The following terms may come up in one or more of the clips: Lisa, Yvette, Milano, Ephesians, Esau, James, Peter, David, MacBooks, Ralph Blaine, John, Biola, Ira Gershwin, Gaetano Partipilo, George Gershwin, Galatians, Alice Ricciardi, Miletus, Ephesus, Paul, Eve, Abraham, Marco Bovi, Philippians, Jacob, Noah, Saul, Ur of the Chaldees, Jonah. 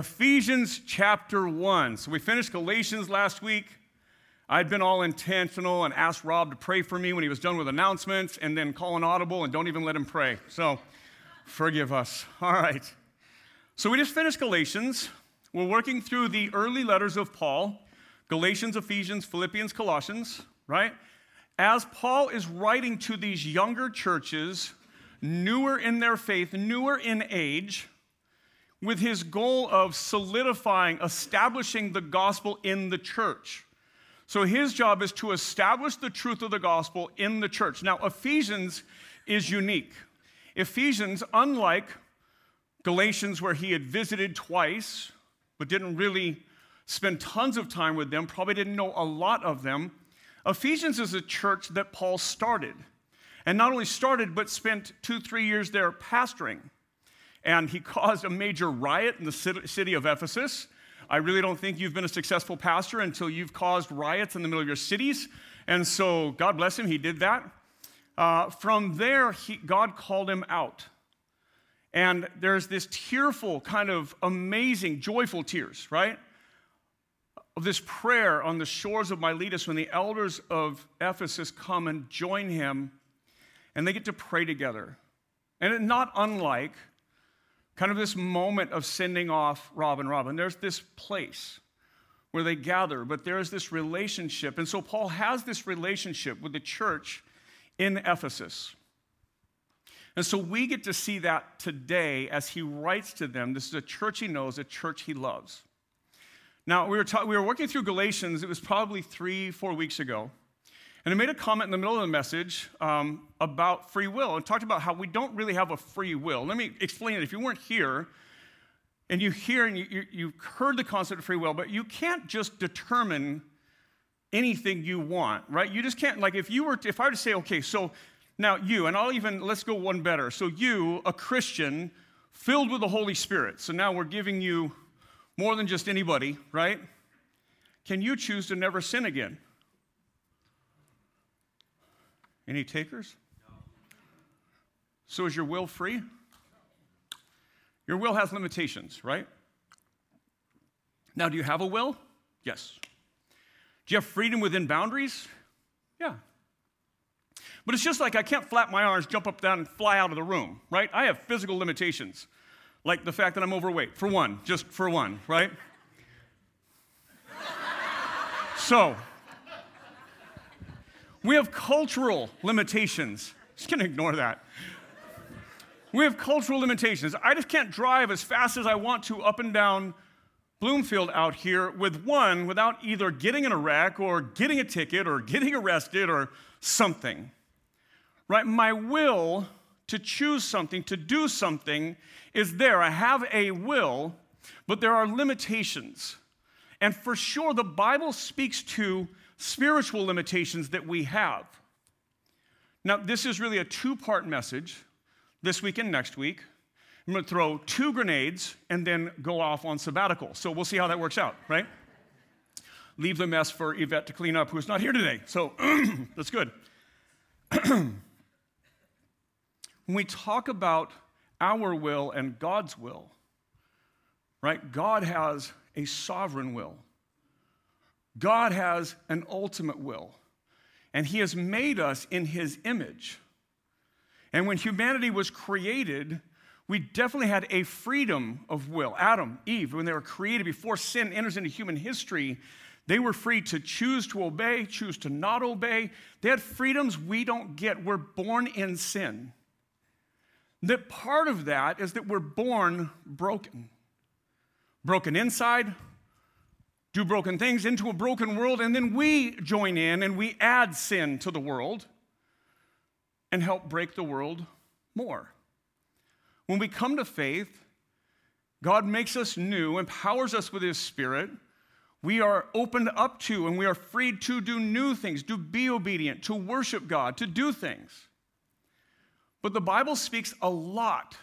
Ephesians chapter 1. So we finished Galatians last week. I'd been all intentional and asked Rob to pray for me when he was done with announcements and then call an audible and don't even let him pray. So forgive us. All right. So we just finished Galatians. We're working through the early letters of Paul, Galatians, Ephesians, Philippians, Colossians, right? As Paul is writing to these younger churches, newer in their faith, newer in age, with his goal of solidifying, establishing the gospel in the church. So his job is to establish the truth of the gospel in the church. Now, Ephesians is unique. Ephesians, unlike Galatians, where he had visited twice, but didn't really spend tons of time with them, probably didn't know a lot of them, Ephesians is a church that Paul started. And not only started, but spent 2-3 years there pastoring. And he caused a major riot in the city of Ephesus. I really don't think you've been a successful pastor until you've caused riots in the middle of your cities. And so, God bless him, he did that. From there, God called him out. And there's this tearful, kind of amazing, joyful tears, right? Of this prayer on the shores of Miletus when the elders of Ephesus come and join him, and they get to pray together. And not unlike kind of this moment of sending off Robin. There's this place where they gather, but there is this relationship. And so Paul has this relationship with the church in Ephesus. And so we get to see that today as he writes to them. This is a church he knows, a church he loves. Now, we were working through Galatians. It was probably 3-4 weeks ago. And I made a comment in the middle of the message about free will and talked about how we don't really have a free will. Let me explain it. If you weren't here and you've heard the concept of free will, but you can't just determine anything you want, right? You just can't. Like if I were to say, okay, so now you, and let's go one better. So you, a Christian, filled with the Holy Spirit. So now we're giving you more than just anybody, right? Can you choose to never sin again? Any takers? No. So is your will free? Your will has limitations, right? Now, do you have a will? Yes. Do you have freedom within boundaries? Yeah. But it's just like I can't flap my arms, jump up, down, and fly out of the room, right? I have physical limitations, like the fact that I'm overweight, for one, right? So we have cultural limitations. Just gonna ignore that. We have cultural limitations. I just can't drive as fast as I want to up and down Bloomfield out here without either getting in a wreck or getting a ticket or getting arrested or something. Right? My will to choose something, to do something is there. I have a will, but there are limitations. And for sure, the Bible speaks to spiritual limitations that we have. Now, this is really a two-part message, this week and next week. I'm going to throw 2 grenades and then go off on sabbatical. So we'll see how that works out, right? Leave the mess for Yvette to clean up, who's not here today. So that's good. When we talk about our will and God's will, right? God has a sovereign will. God has an ultimate will, and he has made us in his image. And when humanity was created, we definitely had a freedom of will. Adam, Eve, when they were created, before sin enters into human history, they were free to choose to obey, choose to not obey. They had freedoms we don't get. We're born in sin. That part of that is that we're born broken. Broken inside, do broken things into a broken world, and then we join in and we add sin to the world and help break the world more. When we come to faith, God makes us new, empowers us with his Spirit. We are opened up to and we are freed to do new things, to be obedient, to worship God, to do things. But the Bible speaks a lot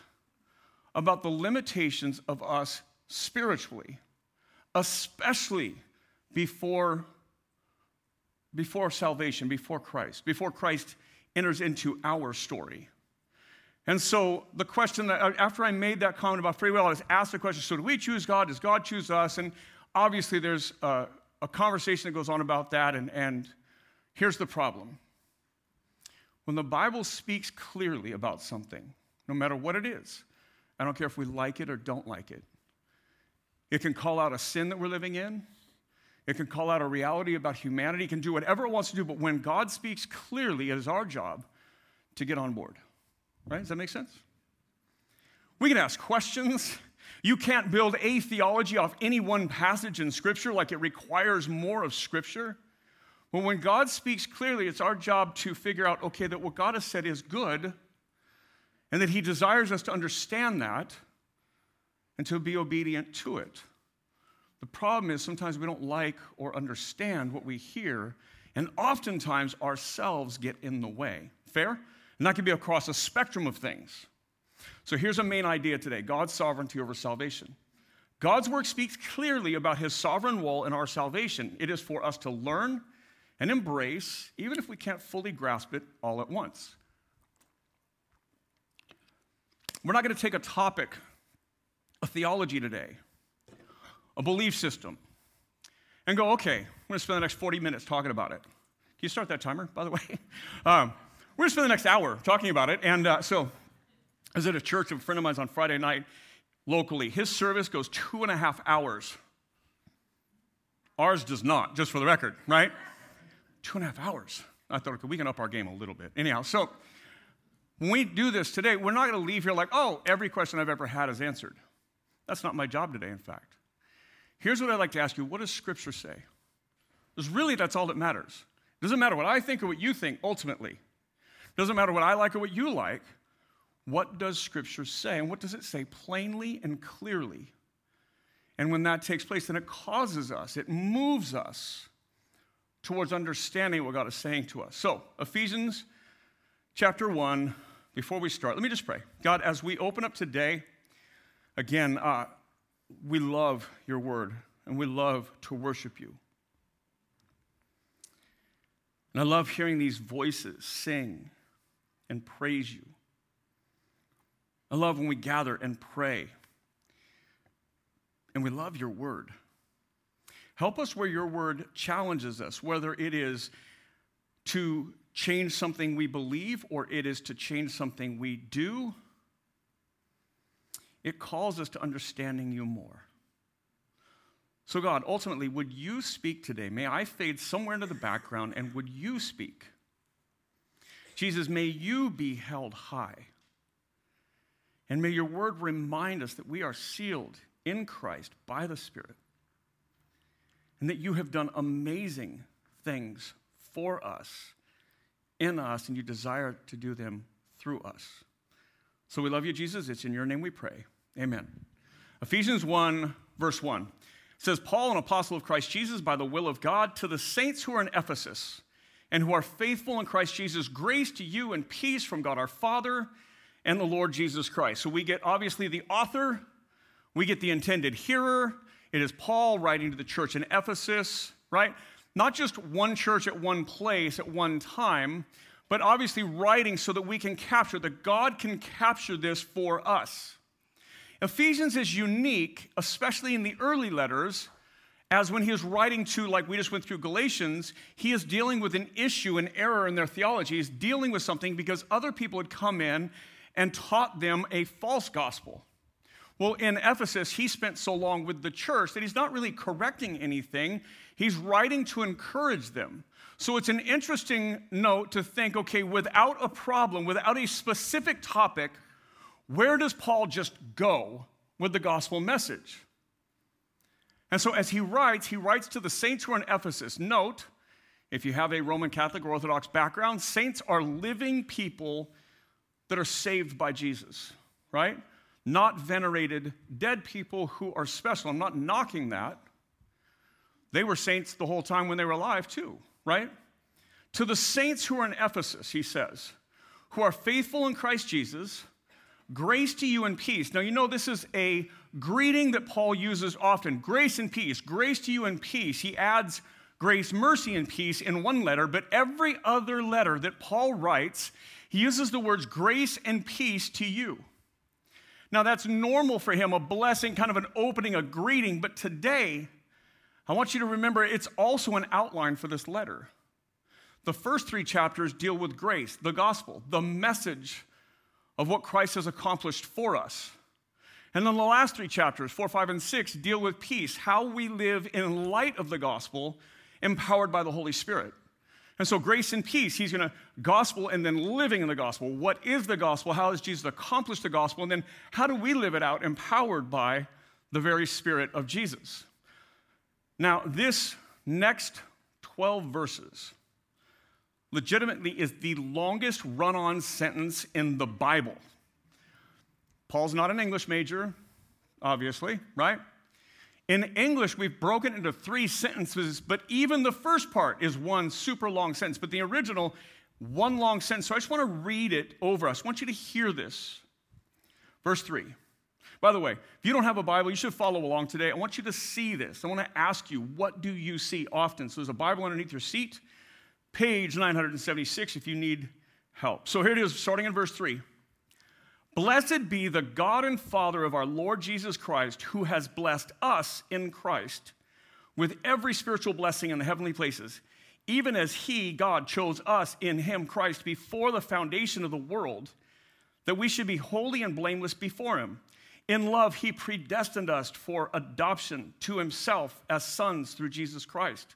about the limitations of us spiritually, especially before salvation, before Christ enters into our story. And so the question that, after I made that comment about free will, I was asked the question, so do we choose God? Does God choose us? And obviously there's a conversation that goes on about that, and here's the problem. When the Bible speaks clearly about something, no matter what it is, I don't care if we like it or don't like it, it can call out a sin that we're living in. It can call out a reality about humanity. It can do whatever it wants to do, but when God speaks clearly, it is our job to get on board. Right? Does that make sense? We can ask questions. You can't build a theology off any one passage in Scripture, like it requires more of Scripture. But when God speaks clearly, it's our job to figure out, okay, that what God has said is good, and that He desires us to understand that and to be obedient to it. The problem is sometimes we don't like or understand what we hear, and oftentimes ourselves get in the way. Fair? And that can be across a spectrum of things. So here's a main idea today: God's sovereignty over salvation. God's work speaks clearly about His sovereign will in our salvation. It is for us to learn and embrace, even if we can't fully grasp it all at once. We're not going to take a topic, a theology today, a belief system, and go, okay, we're going to spend the next 40 minutes talking about it. Can you start that timer, by the way? We're going to spend the next hour talking about it. And so I was at a church of a friend of mine's on Friday night locally. His service goes 2.5 hours. Ours does not, just for the record, right? 2.5 hours. I thought, okay, we can up our game a little bit. Anyhow, so when we do this today, we're not going to leave here like, oh, every question I've ever had is answered. That's not my job today, in fact. Here's what I'd like to ask you. What does Scripture say? Because really, that's all that matters. It doesn't matter what I think or what you think, ultimately. It doesn't matter what I like or what you like. What does Scripture say? And what does it say plainly and clearly? And when that takes place, then it causes us, it moves us towards understanding what God is saying to us. So, Ephesians chapter 1, before we start, let me just pray. God, as we open up today, again, we love your word, and we love to worship you. And I love hearing these voices sing and praise you. I love when we gather and pray, and we love your word. Help us where your word challenges us, whether it is to change something we believe or it is to change something we do. It calls us to understanding you more. So God, ultimately, would you speak today? May I fade somewhere into the background, and would you speak? Jesus, may you be held high. And may your word remind us that we are sealed in Christ by the Spirit, and that you have done amazing things for us, in us, and you desire to do them through us. So we love you, Jesus. It's in your name we pray. Amen. Ephesians 1, verse 1. It says, Paul, an apostle of Christ Jesus, by the will of God, to the saints who are in Ephesus and who are faithful in Christ Jesus, grace to you and peace from God our Father and the Lord Jesus Christ. So we get, obviously, the author. We get the intended hearer. It is Paul writing to the church in Ephesus, right? Not just one church at one place at one time, but obviously writing so that we can capture, that God can capture this for us. Ephesians is unique, especially in the early letters, as when he is writing to, like we just went through Galatians, he is dealing with an issue, an error in their theology. He's dealing with something because other people had come in and taught them a false gospel. Well, in Ephesus, he spent so long with the church that he's not really correcting anything. He's writing to encourage them. So it's an interesting note to think, okay, without a problem, without a specific topic, where does Paul just go with the gospel message? And so as he writes to the saints who are in Ephesus. Note, if you have a Roman Catholic or Orthodox background, saints are living people that are saved by Jesus, right? Not venerated dead people who are special. I'm not knocking that. They were saints the whole time when they were alive too, right? To the saints who are in Ephesus, he says, who are faithful in Christ Jesus, grace to you and peace. Now, you know this is a greeting that Paul uses often. Grace and peace. Grace to you and peace. He adds grace, mercy, and peace in one letter, but every other letter that Paul writes, he uses the words grace and peace to you. Now, that's normal for him, a blessing, kind of an opening, a greeting. But today, I want you to remember it's also an outline for this letter. The first three chapters deal with grace, the gospel, the message of what Christ has accomplished for us. And then the last three chapters, 4, 5, and 6, deal with peace, how we live in light of the gospel, empowered by the Holy Spirit. And so grace and peace, he's going to gospel and then living in the gospel. What is the gospel? How has Jesus accomplished the gospel? And then how do we live it out empowered by the very Spirit of Jesus? Now, this next 12 verses legitimately is the longest run-on sentence in the Bible. Paul's not an English major, obviously, right? In English, we've broken into three sentences, but even the first part is one super long sentence. But the original, one long sentence. So I just want to read it over us. I want you to hear this. Verse 3. By the way, if you don't have a Bible, you should follow along today. I want you to see this. I want to ask you, what do you see often? So there's a Bible underneath your seat, page 976 if you need help. So here it is, starting in verse 3. Blessed be the God and Father of our Lord Jesus Christ, who has blessed us in Christ with every spiritual blessing in the heavenly places, even as he, God, chose us in him, Christ, before the foundation of the world, that we should be holy and blameless before him. In love, he predestined us for adoption to himself as sons through Jesus Christ,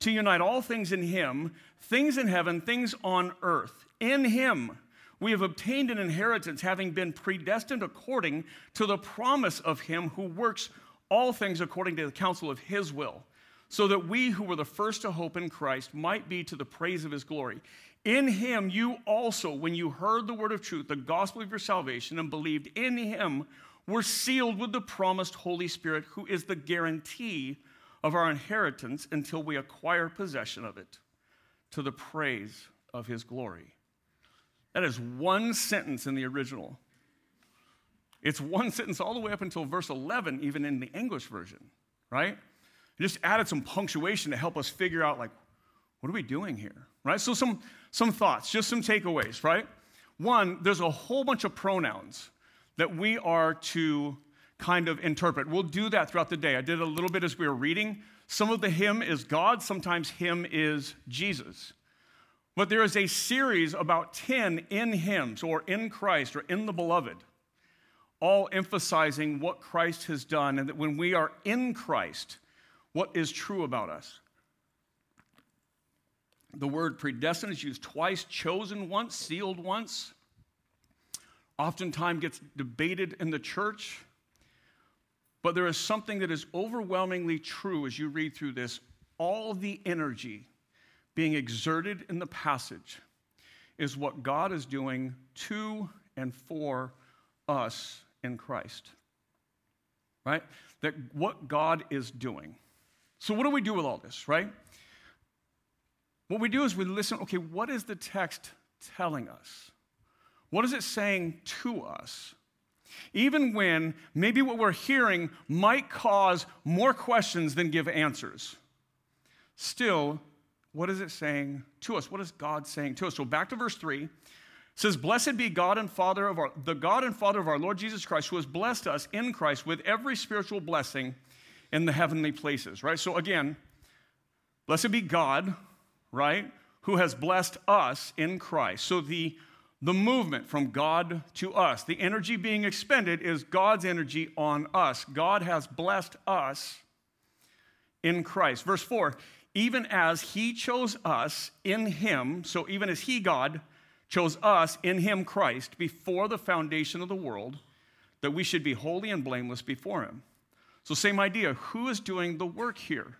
to unite all things in him, things in heaven, things on earth. In him, we have obtained an inheritance, having been predestined according to the promise of him who works all things according to the counsel of his will, so that we who were the first to hope in Christ might be to the praise of his glory. In him you also, when you heard the word of truth, the gospel of your salvation, and believed in him, were sealed with the promised Holy Spirit, who is the guarantee of our inheritance until we acquire possession of it, to the praise of his glory. That is one sentence in the original. It's one sentence all the way up until verse 11, even in the English version, right? I just added some punctuation to help us figure out, like, what are we doing here, right? So some thoughts, just some takeaways, right? One, there's a whole bunch of pronouns that we are to kind of interpret. We'll do that throughout the day. I did a little bit as we were reading. Some of the him is God, sometimes him is Jesus. But there is a series about 10 in hymns, or in Christ, or in the beloved, all emphasizing what Christ has done, and that when we are in Christ, what is true about us. The word predestined is used twice, chosen once, sealed once. Oftentimes gets debated in the church. But there is something that is overwhelmingly true as you read through this. All the energy being exerted in the passage is what God is doing to and for us in Christ, right? That what God is doing. So what do we do with all this, right? What we do is we listen, okay, what is the text telling us? What is it saying to us? Even when maybe what we're hearing might cause more questions than give answers, still, what is it saying to us? What is God saying to us? So back to verse 3. It says, blessed be God and Father of the God and Father of our Lord Jesus Christ, who has blessed us in Christ with every spiritual blessing in the heavenly places, right? So again, blessed be God, right, who has blessed us in Christ. So the movement from God to us, the energy being expended is God's energy on us. God has blessed us in Christ. Verse 4. Even as he chose us in him, so even as he, God, chose us in him, Christ, before the foundation of the world, that we should be holy and blameless before him. So same idea. Who is doing the work here?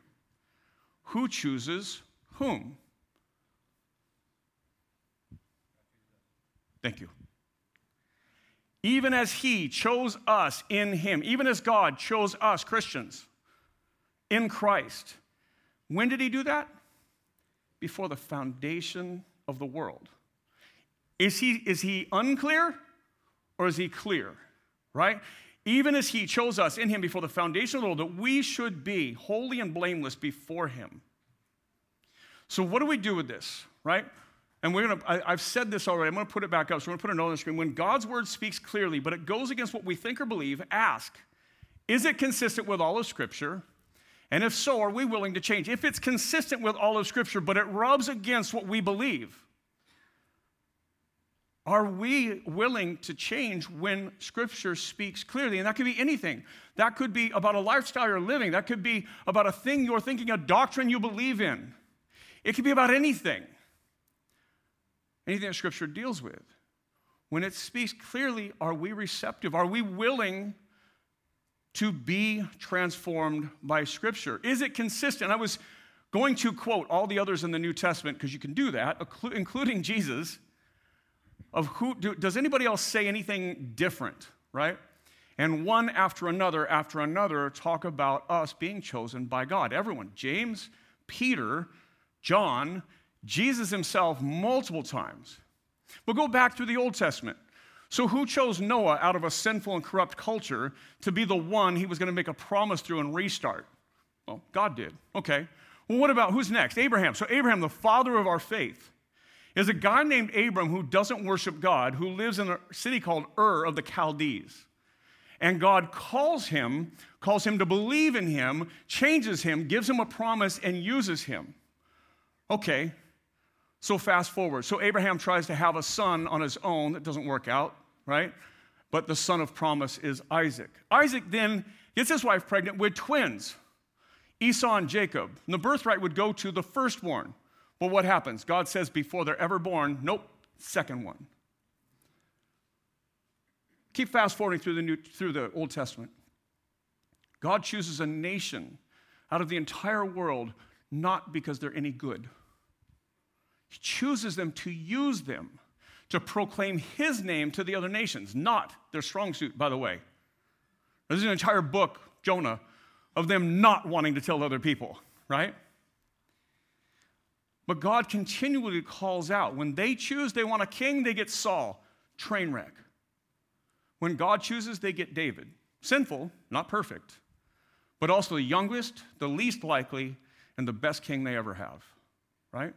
Who chooses whom? Thank you. Even as he chose us in him, even as God chose us, Christians, in Christ. When did he do that? Before the foundation of the world. Is he unclear or is he clear? Right? Even as he chose us in him before the foundation of the world, that we should be holy and blameless before him. So what do we do with this, right? And I've said this already. I'm going to put it back up. So we're going to put it on the screen. When God's word speaks clearly, but it goes against what we think or believe, ask, is it consistent with all of Scripture? And if so, are we willing to change? If it's consistent with all of Scripture, but it rubs against what we believe, are we willing to change when Scripture speaks clearly? And that could be anything. That could be about a lifestyle you're living. That could be about a thing you're thinking, a doctrine you believe in. It could be about anything. Anything that Scripture deals with. When it speaks clearly, are we receptive? Are we willing to be transformed by Scripture? Is it consistent? I was going to quote all the others in the New Testament, because you can do that, including Jesus, of who, does anybody else say anything different, right? And one after another, talk about us being chosen by God. Everyone, James, Peter, John, Jesus himself multiple times. We'll go back through the Old Testament. So who chose Noah out of a sinful and corrupt culture to be the one he was going to make a promise through and restart? Well, God did. Okay. Well, what about who's next? Abraham. So Abraham, the father of our faith, is a guy named Abram who doesn't worship God, who lives in a city called Ur of the Chaldees. And God calls him to believe in him, changes him, gives him a promise, and uses him. Okay. So fast forward. So Abraham tries to have a son on his own. That doesn't work out, right? But the son of promise is Isaac. Isaac then gets his wife pregnant with twins, Esau and Jacob. And the birthright would go to the firstborn. But what happens? God says before they're ever born, nope, second one. Keep fast forwarding through the Old Testament. God chooses a nation out of the entire world, not because they're any good. He chooses them to use them to proclaim his name to the other nations, not their strong suit, by the way. There's an entire book, Jonah, of them not wanting to tell other people, right? But God continually calls out. When they choose, they want a king, they get Saul, train wreck. When God chooses, they get David. Sinful, not perfect, but also the youngest, the least likely, and the best king they ever have, right?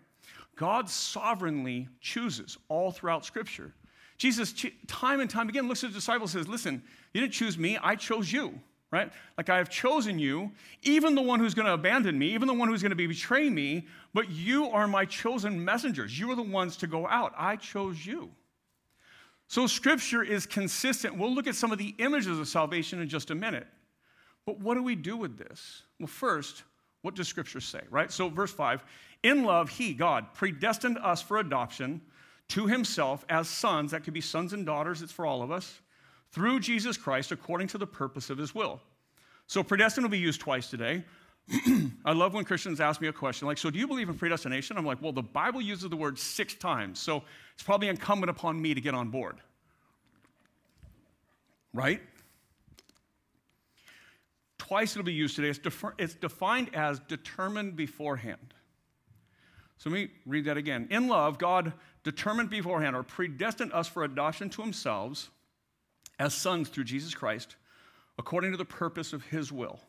God sovereignly chooses all throughout Scripture. Jesus, time and time again, looks at his disciples and says, listen, you didn't choose me, I chose you, right? Like I have chosen you, even the one who's going to abandon me, even the one who's going to betray me, but you are my chosen messengers. You are the ones to go out. I chose you. So Scripture is consistent. We'll look at some of the images of salvation in just a minute. But what do we do with this? Well, first, what does Scripture say, right? So verse 5, in love, he, God, predestined us for adoption to himself as sons. That could be sons and daughters. It's for all of us. Through Jesus Christ, according to the purpose of his will. So predestined will be used twice today. I love when Christians ask me a question like, so do you believe in predestination? I'm like, well, the Bible uses the word 6 times. So it's probably incumbent upon me to get on board. Right? Twice it'll be used today. It's defined as determined beforehand. So let me read that again. In love, God determined beforehand or predestined us for adoption to himself as sons through Jesus Christ, according to the purpose of his will.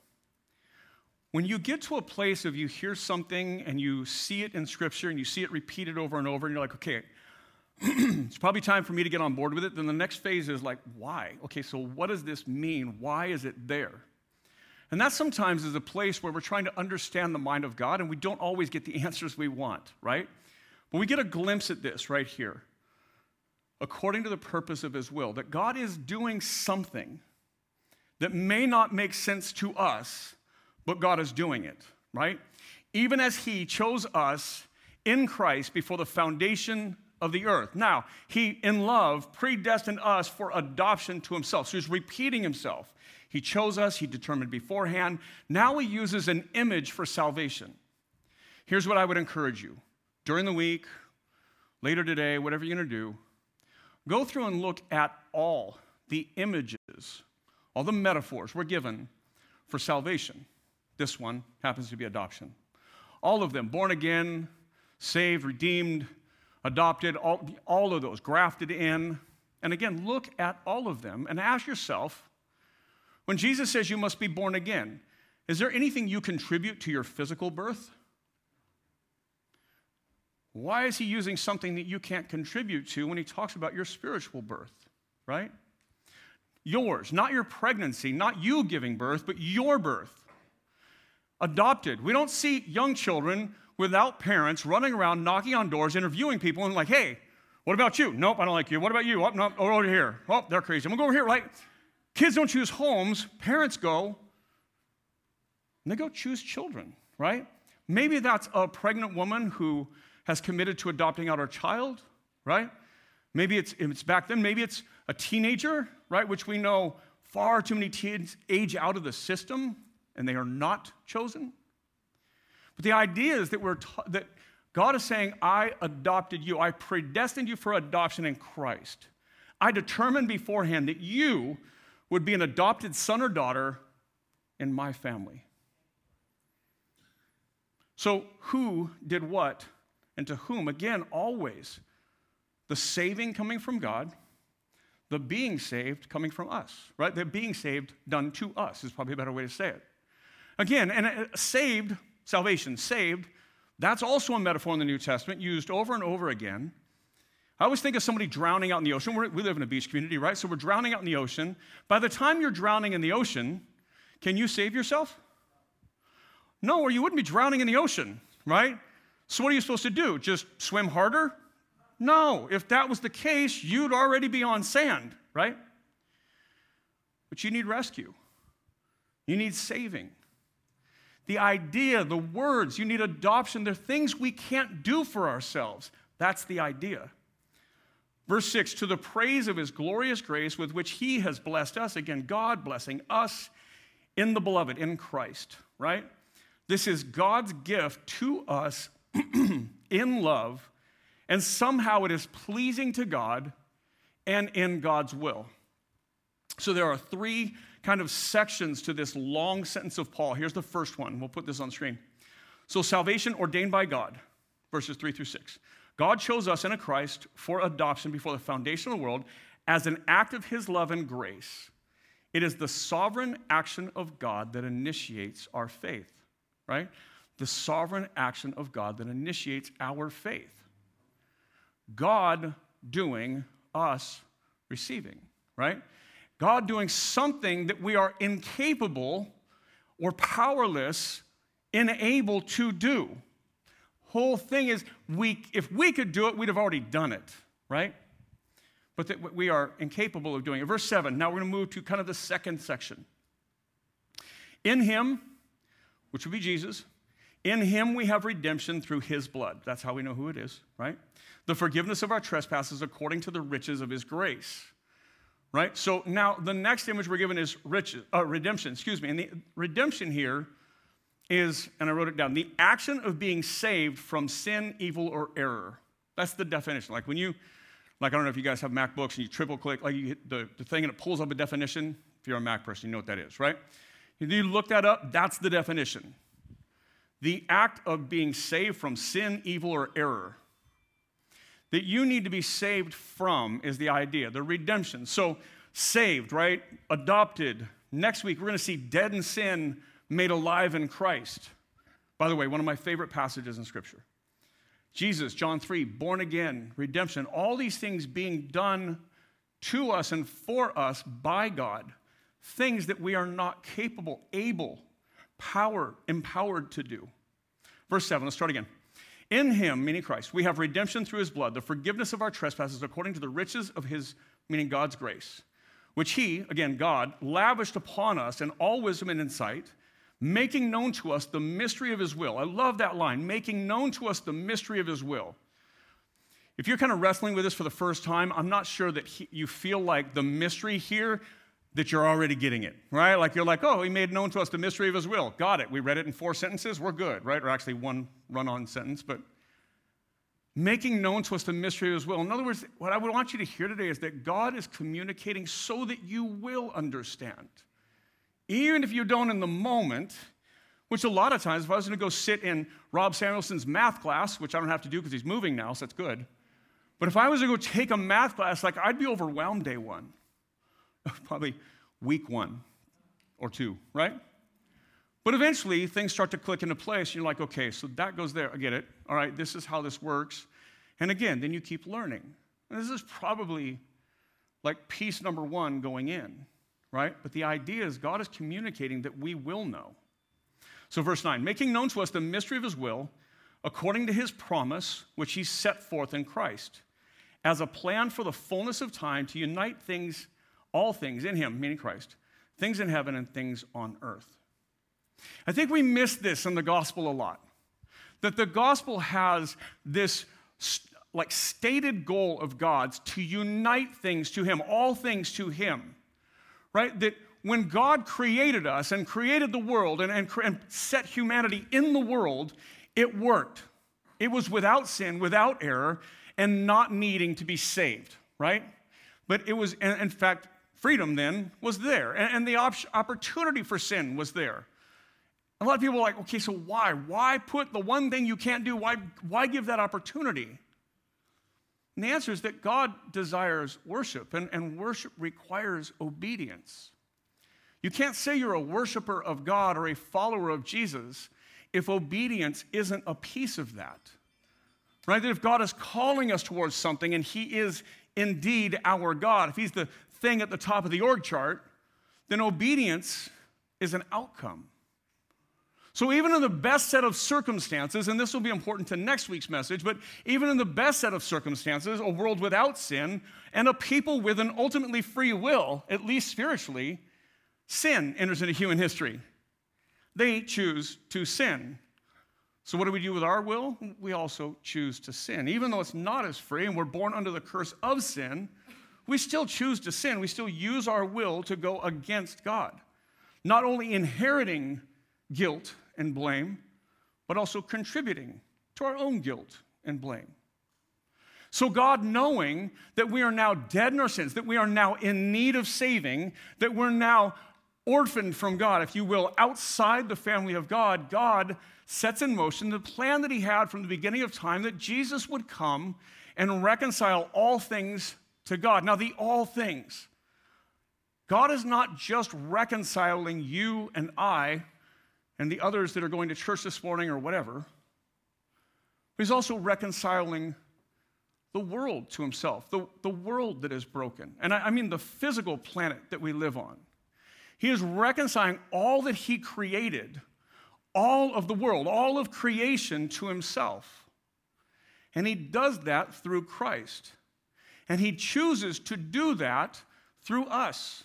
When you get to a place of you hear something and you see it in Scripture and you see it repeated over and over and you're like, okay, it's probably time for me to get on board with it. Then the next phase is like, why? Okay, so what does this mean? Why is it there? And that sometimes is a place where we're trying to understand the mind of God, and we don't always get the answers we want, right? But we get a glimpse at this right here. According to the purpose of his will, that God is doing something that may not make sense to us, but God is doing it, right? Even as he chose us in Christ before the foundation of the earth. Now, he, in love, predestined us for adoption to himself. So he's repeating himself. He chose us. He determined beforehand. Now he uses an image for salvation. Here's what I would encourage you. During the week, later today, whatever you're going to do, Go through and look at all the images, all the metaphors we're given for salvation. This one happens to be adoption. All of them, born again, saved, redeemed, adopted, all of those, grafted in. And again, look at all of them and ask yourself, when Jesus says you must be born again, is there anything you contribute to your physical birth? Why is he using something that you can't contribute to when he talks about your spiritual birth, right? Yours, not your pregnancy, not you giving birth, but your birth. Adopted. We don't see young children without parents running around, knocking on doors, interviewing people, and like, hey, what about you? Nope, I don't like you. What about you? Oh, no, over here. Oh, they're crazy. I'm going to go over here, right? Kids don't choose homes. Parents go, and they go choose children, right? Maybe that's a pregnant woman who has committed to adopting out her child, right? Maybe it's back then. Maybe it's a teenager, right, which we know far too many teens age out of the system, and they are not chosen. But the idea is that that God is saying, I adopted you. I predestined you for adoption in Christ. I determined beforehand that you would be an adopted son or daughter in my family. So who did what and to whom? Again, always the saving coming from God, the being saved coming from us, right? The being saved done to us is probably a better way to say it. Again, and saved, salvation, saved, that's also a metaphor in the New Testament used over and over again. I always think of somebody drowning out in the ocean. We live in a beach community, right? So we're drowning out in the ocean. By the time you're drowning in the ocean, can you save yourself? No, or you wouldn't be drowning in the ocean, right? So what are you supposed to do? Just swim harder? No. If that was the case, you'd already be on sand, right? But you need rescue. You need saving. The idea, the words, you need adoption. They're things we can't do for ourselves. That's the idea. Verse 6, to the praise of his glorious grace with which he has blessed us. Again, God blessing us in the beloved, in Christ, right? This is God's gift to us in love, and somehow it is pleasing to God and in God's will. So there are three kind of sections to this long sentence of Paul. Here's the first one. We'll put this on screen. So salvation ordained by God, verses 3-6. God chose us in a Christ for adoption before the foundation of the world as an act of his love and grace. It is the sovereign action of God that initiates our faith, right? The sovereign action of God that initiates our faith. God doing, us receiving, right? God doing something that we are incapable or powerless, unable to do. Whole thing is, if we could do it, we'd have already done it, right? But that we are incapable of doing it. Verse 7, now we're going to move to kind of the second section. In him, which would be Jesus, in him we have redemption through his blood. That's how we know who it is, right? The forgiveness of our trespasses according to the riches of his grace. Right? So now the next image we're given is redemption. Excuse me. And the redemption here is, and I wrote it down, the action of being saved from sin, evil, or error. That's the definition. Like when you, I don't know if you guys have MacBooks and you triple click, like you hit the thing and it pulls up a definition. If you're a Mac person, you know what that is, right? You look that up, that's the definition. The act of being saved from sin, evil, or error. That you need to be saved from is the idea, the redemption. So saved, right? Adopted. Next week, we're going to see dead in sin, made alive in Christ. By the way, one of my favorite passages in Scripture. Jesus, John 3, born again, redemption. All these things being done to us and for us by God. Things that we are not capable, able, empowered to do. Verse 7, let's start again. In him, meaning Christ, we have redemption through his blood, the forgiveness of our trespasses according to the riches of his, meaning God's grace, which he, again, God, lavished upon us in all wisdom and insight, making known to us the mystery of his will. I love that line, making known to us the mystery of his will. If you're kind of wrestling with this for the first time, I'm not sure that you feel like the mystery here, that you're already getting it, right? Like you're like, oh, he made known to us the mystery of his will. Got it. We read it in 4 sentences. We're good, right? Or actually one run-on sentence, but making known to us the mystery of his will. In other words, what I would want you to hear today is that God is communicating so that you will understand. Even if you don't in the moment, which a lot of times, if I was going to go sit in Rob Samuelson's math class, which I don't have to do because he's moving now, so that's good. But if I was to go take a math class, like I'd be overwhelmed day one, probably week one or two, right? But eventually, things start to click into place, and you're like, okay, so that goes there. I get it. All right, this is how this works. And again, then you keep learning. And this is probably like piece number one going in, right? But the idea is God is communicating that we will know. So verse 9, making known to us the mystery of his will, according to his promise, which he set forth in Christ, as a plan for the fullness of time to unite things, all things in him, meaning Christ, things in heaven and things on earth. I think we miss this in the gospel a lot, that the gospel has this like stated goal of God's to unite things to him, all things to him, right? That when God created us and created the world and set humanity in the world, it worked. It was without sin, without error, and not needing to be saved, right? But it was, in fact, freedom then was there, and the opportunity for sin was there. A lot of people are like, okay, so why? Why put the one thing you can't do? Why give that opportunity? And the answer is that God desires worship, and worship requires obedience. You can't say you're a worshiper of God or a follower of Jesus if obedience isn't a piece of that, right? That if God is calling us towards something, and he is indeed our God, if he's the thing at the top of the org chart, then obedience is an outcome. So even in the best set of circumstances, and this will be important to next week's message, but even in the best set of circumstances, a world without sin and a people with an ultimately free will, at least spiritually, sin enters into human history. They choose to sin. So what do we do with our will? We also choose to sin. Even though it's not as free and we're born under the curse of sin, we still choose to sin. We still use our will to go against God, not only inheriting guilt and blame, but also contributing to our own guilt and blame. So God, knowing that we are now dead in our sins, that we are now in need of saving, that we're now orphaned from God, if you will, outside the family of God, God sets in motion the plan that he had from the beginning of time, that Jesus would come and reconcile all things to God. Now, the all things. God is not just reconciling you and I and the others that are going to church this morning or whatever. He's also reconciling the world to himself, the world that is broken. And I mean the physical planet that we live on. He is reconciling all that he created, all of the world, all of creation to himself. And he does that through Christ. And he chooses to do that through us.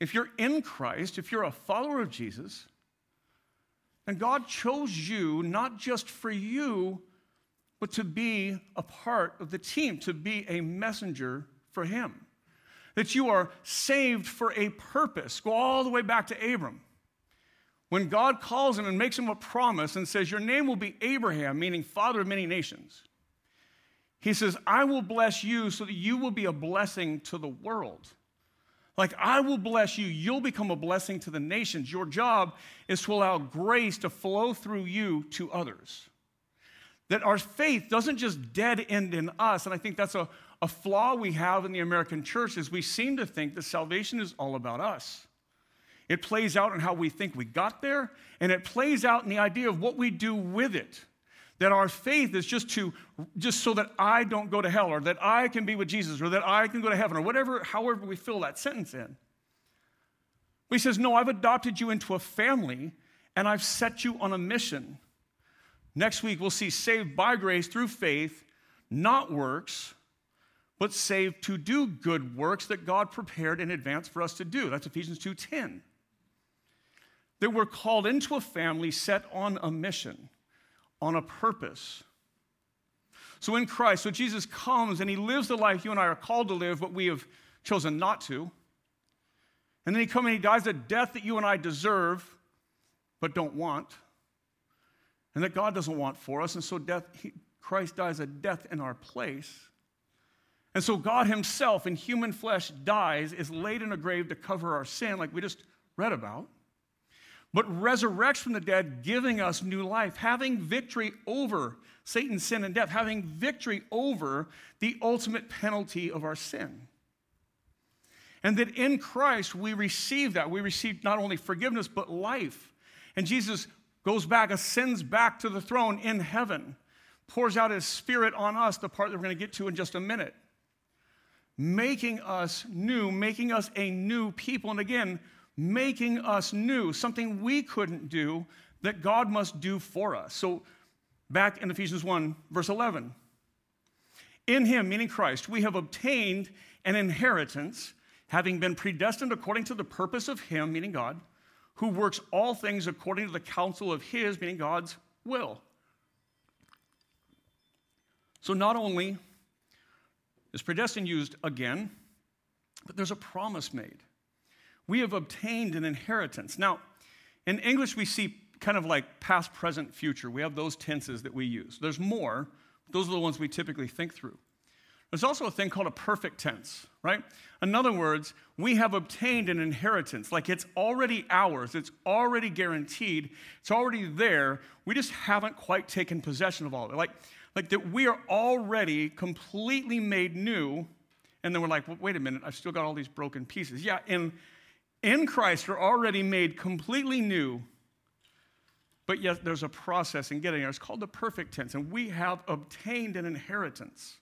If you're in Christ, if you're a follower of Jesus, and God chose you not just for you, but to be a part of the team, to be a messenger for him. That you are saved for a purpose. Go all the way back to Abram. When God calls him and makes him a promise and says, your name will be Abraham, meaning father of many nations. He says, I will bless you so that you will be a blessing to the world. Like, I will bless you. You'll become a blessing to the nations. Your job is to allow grace to flow through you to others. That our faith doesn't just dead end in us. And I think that's a flaw we have in the American church, is we seem to think that salvation is all about us. It plays out in how we think we got there, and it plays out in the idea of what we do with it. That our faith is just so that I don't go to hell, or that I can be with Jesus, or that I can go to heaven, or whatever, however we fill that sentence in. He says, no, I've adopted you into a family, and I've set you on a mission. Next week, we'll see saved by grace through faith, not works, but saved to do good works that God prepared in advance for us to do. That's Ephesians 2:10. That we're called into a family set on a mission, on a purpose. So in Christ, so Jesus comes and he lives the life you and I are called to live, but we have chosen not to. And then he comes and he dies a death that you and I deserve, but don't want. And that God doesn't want for us. And so death, Christ dies a death in our place. And so God himself in human flesh dies, is laid in a grave to cover our sin, like we just read about. But resurrects from the dead, giving us new life, having victory over Satan's sin and death, having victory over the ultimate penalty of our sin. And that in Christ we receive that. We receive not only forgiveness, but life. And Jesus goes back, ascends back to the throne in heaven, pours out his Spirit on us, the part that we're going to get to in just a minute, making us new, making us a new people. And again, making us new, something we couldn't do that God must do for us. So back in Ephesians 1, verse 11. In him, meaning Christ, we have obtained an inheritance, having been predestined according to the purpose of him, meaning God, who works all things according to the counsel of his, meaning God's will. So not only is predestined used again, but there's a promise made. We have obtained an inheritance. Now, in English, we see kind of like past, present, future. We have those tenses that we use. There's more. Those are the ones we typically think through. There's also a thing called a perfect tense, right? In other words, we have obtained an inheritance. Like it's already ours. It's already guaranteed. It's already there. We just haven't quite taken possession of all of it. Like that we are already completely made new. And then we're like, well, wait a minute. I've still got all these broken pieces. Yeah, in Christ, we're already made completely new, but yet there's a process in getting there. It's called the perfect tense, and we have obtained an inheritance.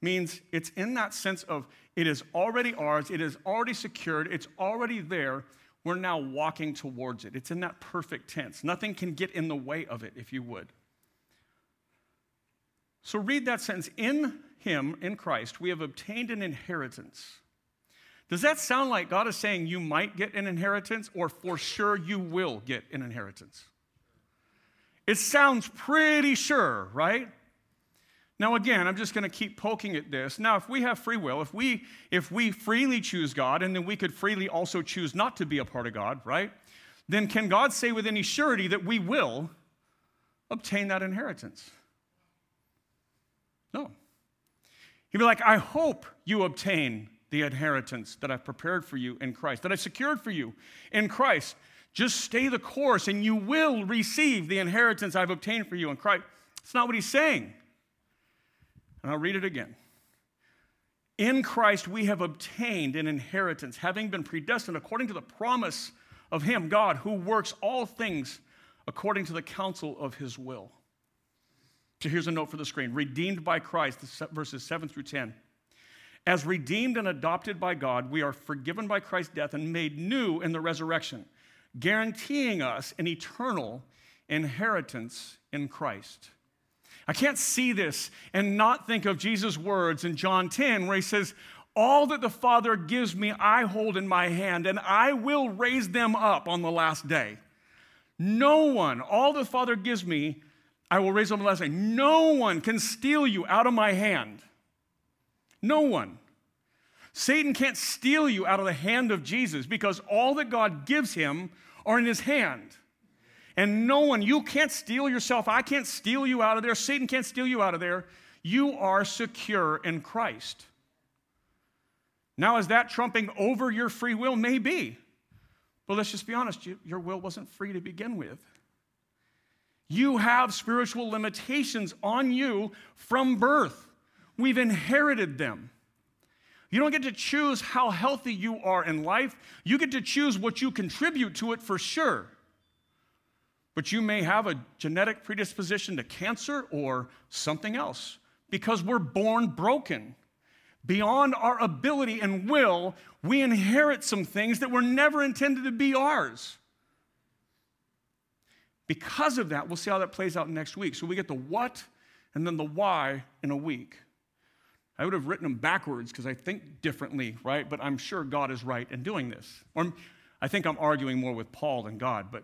Means it's in that sense of it is already ours, it is already secured, it's already there, we're now walking towards it. It's in that perfect tense. Nothing can get in the way of it, if you would. So read that sentence. In him, in Christ, we have obtained an inheritance. Does that sound like God is saying you might get an inheritance or for sure you will get an inheritance? It sounds pretty sure, right? Now, again, I'm just going to keep poking at this. Now, if we have free will, if we freely choose God, and then we could freely also choose not to be a part of God, right? Then can God say with any surety that we will obtain that inheritance? No. He'd be like, I hope you obtain the inheritance that I've prepared for you in Christ, that I've secured for you in Christ. Just stay the course and you will receive the inheritance I've obtained for you in Christ. It's not what he's saying. And I'll read it again. In Christ we have obtained an inheritance, having been predestined according to the promise of him, God, who works all things according to the counsel of his will. So here's a note for the screen. Redeemed by Christ, verses 7 through 10. As redeemed and adopted by God, we are forgiven by Christ's death and made new in the resurrection, guaranteeing us an eternal inheritance in Christ. I can't see this and not think of Jesus' words in John 10, where he says, all that the Father gives me, I hold in my hand, and I will raise them up on the last day. No one, all the Father gives me, I will raise up on the last day. No one can steal you out of my hand. No one. Satan can't steal you out of the hand of Jesus because all that God gives him are in his hand. And no one, you can't steal yourself. I can't steal you out of there. Satan can't steal you out of there. You are secure in Christ. Now, is that trumping over your free will? Maybe. But let's just be honest. Your will wasn't free to begin with. You have spiritual limitations on you from birth. We've inherited them. You don't get to choose how healthy you are in life. You get to choose what you contribute to it for sure. But you may have a genetic predisposition to cancer or something else because we're born broken. Beyond our ability and will, we inherit some things that were never intended to be ours. Because of that, we'll see how that plays out next week. So we get the what and then the why in a week. I would have written them backwards because I think differently, right? But I'm sure God is right in doing this. Or I think I'm arguing more with Paul than God, but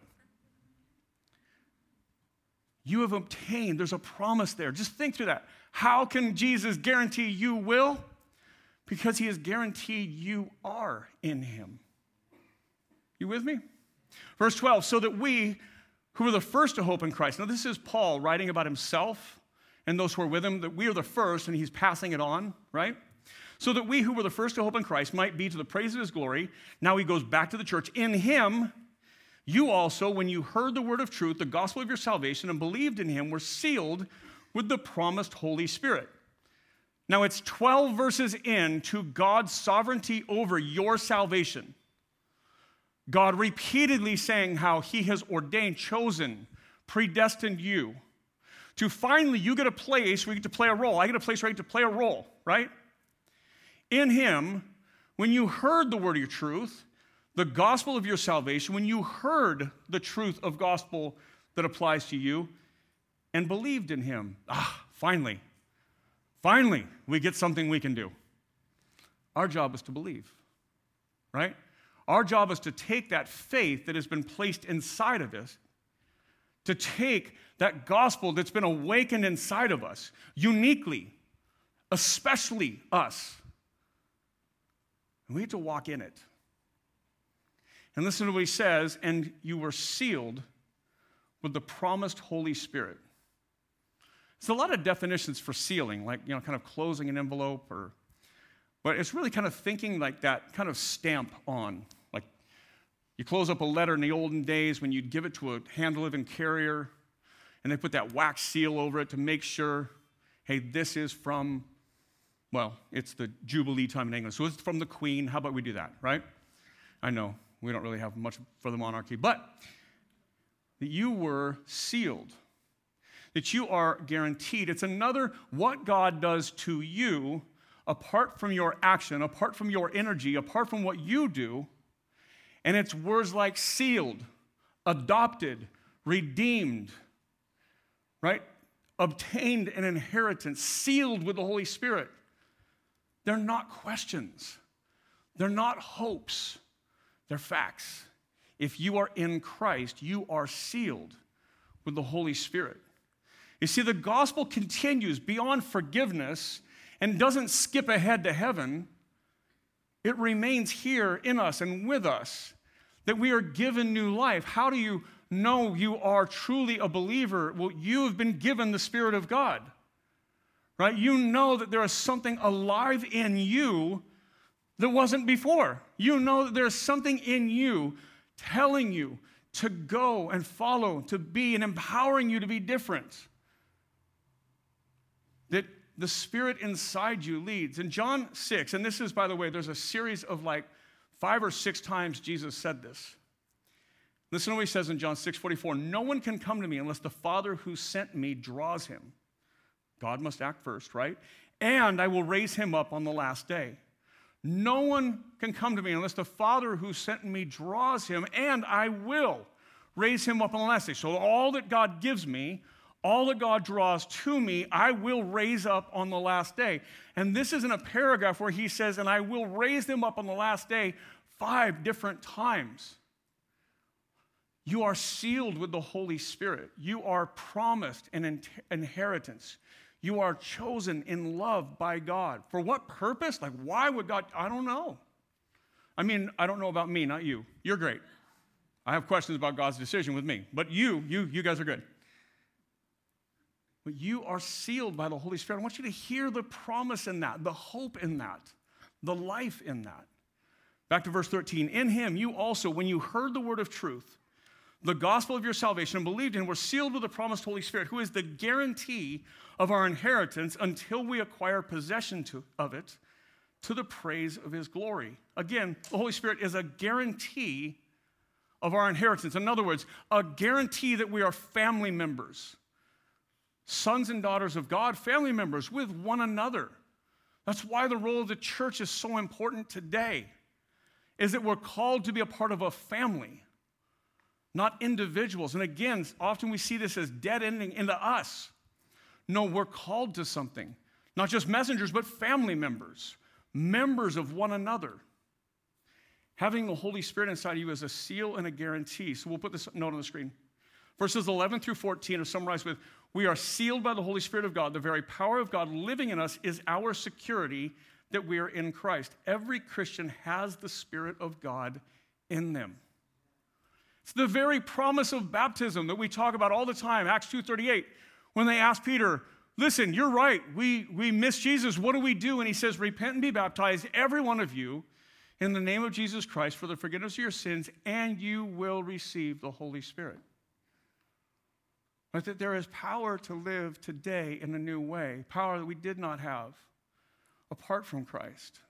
you have obtained, there's a promise there. Just think through that. How can Jesus guarantee you will? Because he has guaranteed you are in him. You with me? Verse 12, so that we who were the first to hope in Christ. Now this is Paul writing about himself and those who are with him, that we are the first, and he's passing it on, right? So that we who were the first to hope in Christ might be to the praise of his glory. Now he goes back to the church. In him, you also, when you heard the word of truth, the gospel of your salvation, and believed in him, were sealed with the promised Holy Spirit. Now it's 12 verses in to God's sovereignty over your salvation. God repeatedly saying how he has ordained, chosen, predestined you. To finally, you get a place where you get to play a role. I get a place where I get to play a role, right? In him, when you heard the word of your truth, the gospel of your salvation, when you heard the truth of gospel that applies to you and believed in him. Ah, finally. Finally, we get something we can do. Our job is to believe, right? Our job is to take that faith that has been placed inside of us, to take that gospel that's been awakened inside of us, uniquely, especially us. And we have to walk in it. And listen to what he says, and you were sealed with the promised Holy Spirit. There's a lot of definitions for sealing, like, you know, kind of closing an envelope, or, but it's really kind of thinking like that kind of stamp on. Like you close up a letter in the olden days when you'd give it to a hand-delivered carrier, and they put that wax seal over it to make sure, hey, this is from, well, it's the Jubilee time in England, so it's from the Queen. How about we do that, right? I know, we don't really have much for the monarchy, but that you were sealed, that you are guaranteed. It's another what God does to you apart from your action, apart from your energy, apart from what you do, and it's words like sealed, adopted, redeemed, right? Obtained an inheritance, sealed with the Holy Spirit. They're not questions. They're not hopes. They're facts. If you are in Christ, you are sealed with the Holy Spirit. You see, the gospel continues beyond forgiveness and doesn't skip ahead to heaven. It remains here in us and with us, that we are given new life. How do you know you are truly a believer? Well, you have been given the Spirit of God, right? You know that there is something alive in you that wasn't before. You know that there's something in you telling you to go and follow, to be, and empowering you to be different. That the Spirit inside you leads. In John 6, and this is, by the way, there's a series of like 5 or 6 times Jesus said this. Listen to what he says in John 6:44. No one can come to me unless the Father who sent me draws him. God must act first, right? And I will raise him up on the last day. No one can come to me unless the Father who sent me draws him, and I will raise him up on the last day. So all that God gives me, all that God draws to me, I will raise up on the last day. And this is in a paragraph where he says, and I will raise them up on the last day 5 different times. You are sealed with the Holy Spirit. You are promised an inheritance. You are chosen in love by God. For what purpose? Like, why would God? I don't know. I mean, I don't know about me, not you. You're great. I have questions about God's decision with me. But you guys are good. But you are sealed by the Holy Spirit. I want you to hear the promise in that, the hope in that, the life in that. Back to verse 13. In him, you also, when you heard the word of truth, the gospel of your salvation, and believed in, were sealed with the promised Holy Spirit, who is the guarantee of our inheritance until we acquire possession of it, to the praise of his glory. Again, the Holy Spirit is a guarantee of our inheritance. In other words, a guarantee that we are family members. Sons and daughters of God, family members with one another. That's why the role of the church is so important today, is that we're called to be a part of a family, not individuals. And again, often we see this as dead ending into us. No, we're called to something, not just messengers, but family members, members of one another. Having the Holy Spirit inside of you is a seal and a guarantee. So we'll put this note on the screen. Verses 11 through 14 are summarized with, we are sealed by the Holy Spirit of God. The very power of God living in us is our security that we are in Christ. Every Christian has the Spirit of God in them. It's the very promise of baptism that we talk about all the time, Acts 2:38, when they asked Peter, listen, you're right. We miss Jesus. What do we do? And he says, repent and be baptized, every one of you, in the name of Jesus Christ for the forgiveness of your sins, and you will receive the Holy Spirit. But that there is power to live today in a new way, power that we did not have apart from Christ.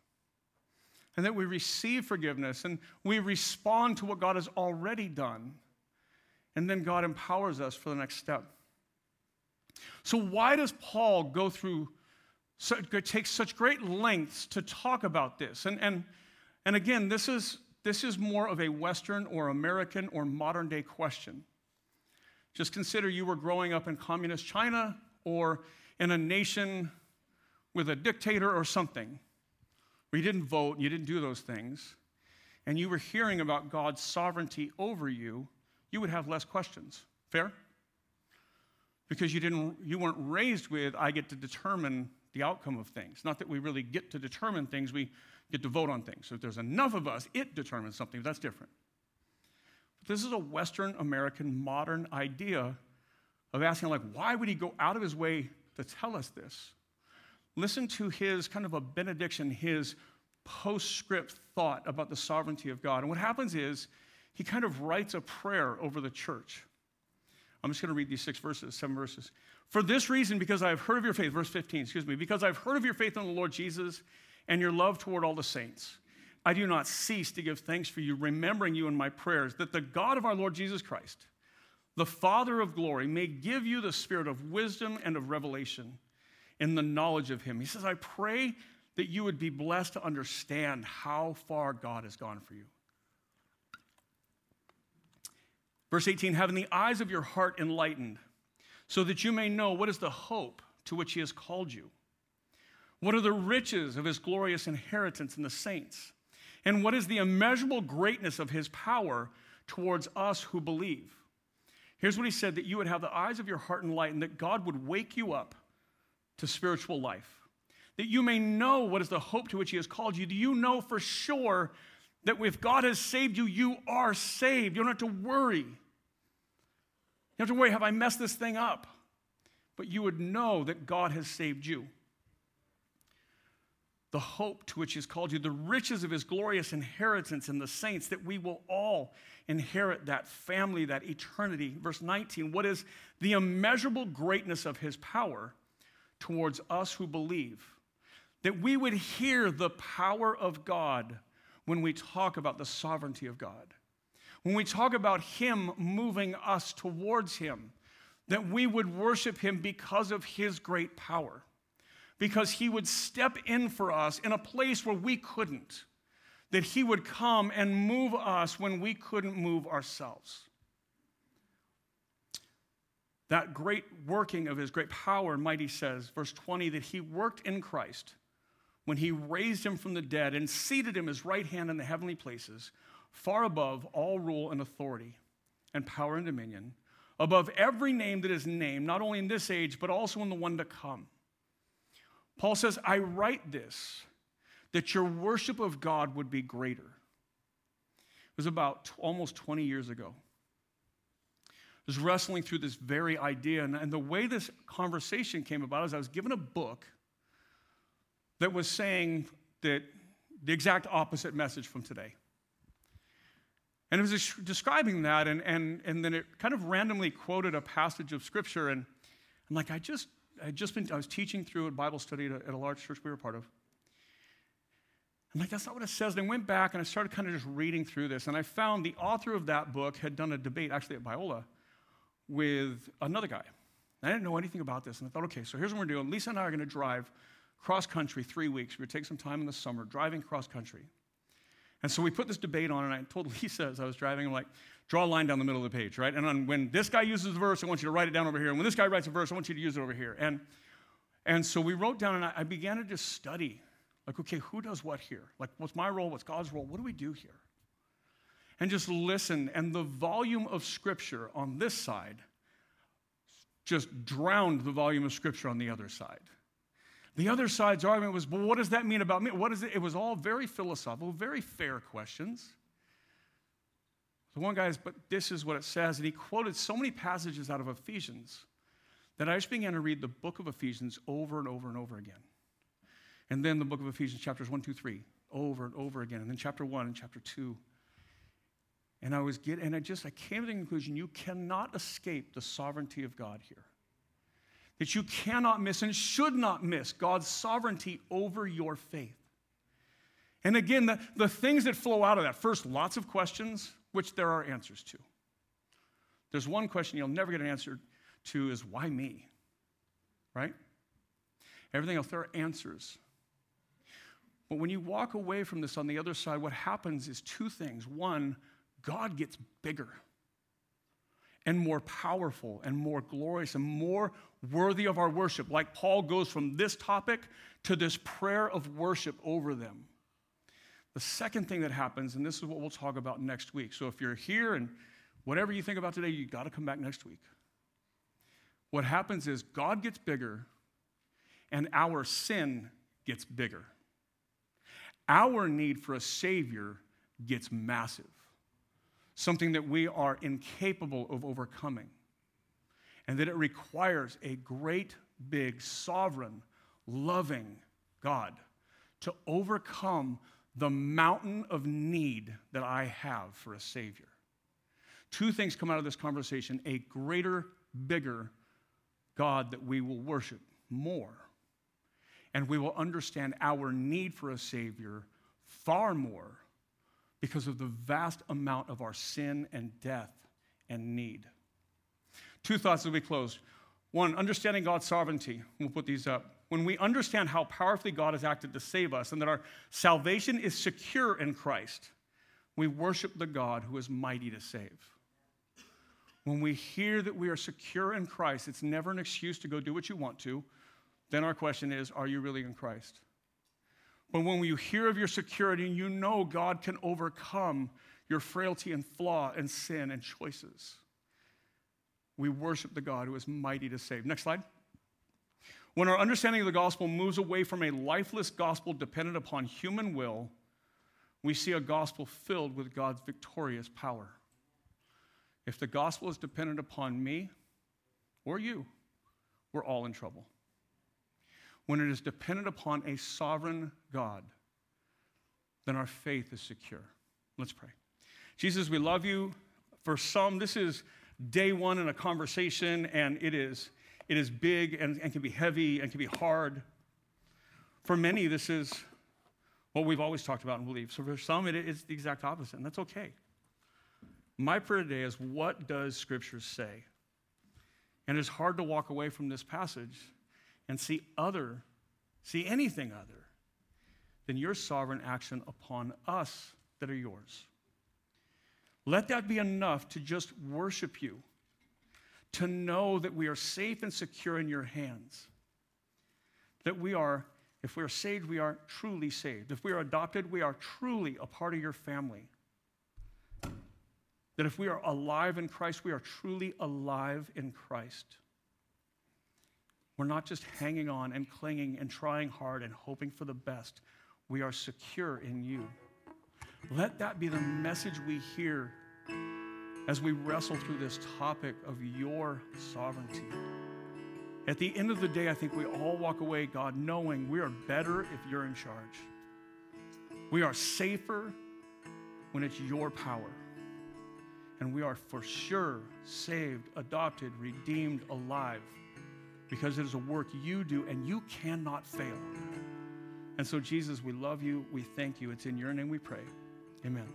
And that we receive forgiveness and we respond to what God has already done. And then God empowers us for the next step. So why does Paul go through, take such great lengths to talk about this? And again, this is more of a Western or American or modern day question. Just consider you were growing up in communist China or in a nation with a dictator or something, where you didn't vote and you didn't do those things, and you were hearing about God's sovereignty over you, you would have less questions. Fair? Because you weren't raised with, I get to determine the outcome of things. Not that we really get to determine things, we get to vote on things. So if there's enough of us, it determines something, but that's different. But this is a Western American modern idea of asking, like, why would he go out of his way to tell us this? Listen to his kind of a benediction, his postscript thought about the sovereignty of God. And what happens is he kind of writes a prayer over the church. I'm just going to read these 7 verses. For this reason, because I have heard of your faith, verse 15, excuse me, because I have heard of your faith in the Lord Jesus and your love toward all the saints, I do not cease to give thanks for you, remembering you in my prayers, that the God of our Lord Jesus Christ, the Father of glory, may give you the spirit of wisdom and of revelation in the knowledge of him. He says, I pray that you would be blessed to understand how far God has gone for you. Verse 18, having the eyes of your heart enlightened, so that you may know what is the hope to which he has called you, what are the riches of his glorious inheritance in the saints, and what is the immeasurable greatness of his power towards us who believe. Here's what he said, that you would have the eyes of your heart enlightened, that God would wake you up to spiritual life, that you may know what is the hope to which he has called you. Do you know for sure that if God has saved you, you are saved? You don't have to worry. You don't have to worry, have I messed this thing up? But you would know that God has saved you. The hope to which he has called you, the riches of his glorious inheritance in the saints, that we will all inherit that family, that eternity. Verse 19, what is the immeasurable greatness of his power towards us who believe? That we would hear the power of God when we talk about the sovereignty of God, when we talk about him moving us towards him, that we would worship him because of his great power, because he would step in for us in a place where we couldn't, that he would come and move us when we couldn't move ourselves. That great working of his great power, mighty says, verse 20, that he worked in Christ when he raised him from the dead and seated him his right hand in the heavenly places, far above all rule and authority and power and dominion, above every name that is named, not only in this age, but also in the one to come. Paul says, I write this, that your worship of God would be greater. It was about almost 20 years ago. I was wrestling through this very idea, and the way this conversation came about is I was given a book that was saying that the exact opposite message from today. And it was describing that, and then it kind of randomly quoted a passage of Scripture, and I'm like, I was teaching through a Bible study at a large church we were part of. I'm like, that's not what it says. Then I went back, and I started kind of just reading through this, and I found the author of that book had done a debate, actually at Biola, with another guy. And I didn't know anything about this, and I thought, okay, so here's what we're doing. Lisa and I are going to drive cross-country 3 weeks. We would take some time in the summer driving cross-country. And so we put this debate on, and I told Lisa as I was driving, I'm like, draw a line down the middle of the page, right? And on, when this guy uses the verse, I want you to write it down over here. And when this guy writes a verse, I want you to use it over here. And so we wrote down, and I began to just study, like, okay, who does what here? Like, what's my role? What's God's role? What do we do here? And just listen, and the volume of Scripture on this side just drowned the volume of Scripture on the other side. The other side's argument was, but what does that mean about me? What is it? It was all very philosophical, very fair questions. The one guy is, but this is what it says. And he quoted so many passages out of Ephesians that I just began to read the book of Ephesians over and over and over again. And then the book of Ephesians, chapters 1, 2, 3, over and over again. And then chapter 1 and chapter 2. And I came to the conclusion, you cannot escape the sovereignty of God here. That you cannot miss and should not miss God's sovereignty over your faith. And again, the things that flow out of that, first, lots of questions, which there are answers to. There's one question you'll never get an answer to is, why me? Right? Everything else, there are answers. But when you walk away from this on the other side, what happens is two things. One, God gets bigger and more powerful and more glorious and more worthy of our worship. Like Paul goes from this topic to this prayer of worship over them. The second thing that happens, and this is what we'll talk about next week. So if you're here and whatever you think about today, you got to come back next week. What happens is God gets bigger and our sin gets bigger. Our need for a Savior gets massive. Something that we are incapable of overcoming. And that it requires a great, big, sovereign, loving God to overcome the mountain of need that I have for a Savior. Two things come out of this conversation: a greater, bigger God that we will worship more. And we will understand our need for a Savior far more because of the vast amount of our sin and death and need. Two thoughts as we close. One, understanding God's sovereignty. We'll put these up. When we understand how powerfully God has acted to save us and that our salvation is secure in Christ, we worship the God who is mighty to save. When we hear that we are secure in Christ, it's never an excuse to go do what you want to. Then our question is, are you really in Christ? But when you hear of your security, you know God can overcome your frailty and flaw and sin and choices. We worship the God who is mighty to save. Next slide. When our understanding of the gospel moves away from a lifeless gospel dependent upon human will, we see a gospel filled with God's victorious power. If the gospel is dependent upon me or you, we're all in trouble. When it is dependent upon a sovereign God, then our faith is secure. Let's pray. Jesus, we love you. For some, this is day one in a conversation, and it is big and can be heavy and can be hard. For many, this is what we've always talked about and believe. So for some, it is the exact opposite, and that's okay. My prayer today is, what does Scripture say? And it's hard to walk away from this passage and see anything other than your sovereign action upon us that are yours. Let that be enough to just worship you, to know that we are safe and secure in your hands, that we are, if we are saved, we are truly saved. If we are adopted, we are truly a part of your family. That if we are alive in Christ, we are truly alive in Christ. We're not just hanging on and clinging and trying hard and hoping for the best. We are secure in you. Let that be the message we hear as we wrestle through this topic of your sovereignty. At the end of the day, I think we all walk away, God, knowing we are better if you're in charge. We are safer when it's your power. And we are for sure saved, adopted, redeemed, alive, because it is a work you do, and you cannot fail. And so, Jesus, we love you. We thank you. It's in your name we pray. Amen.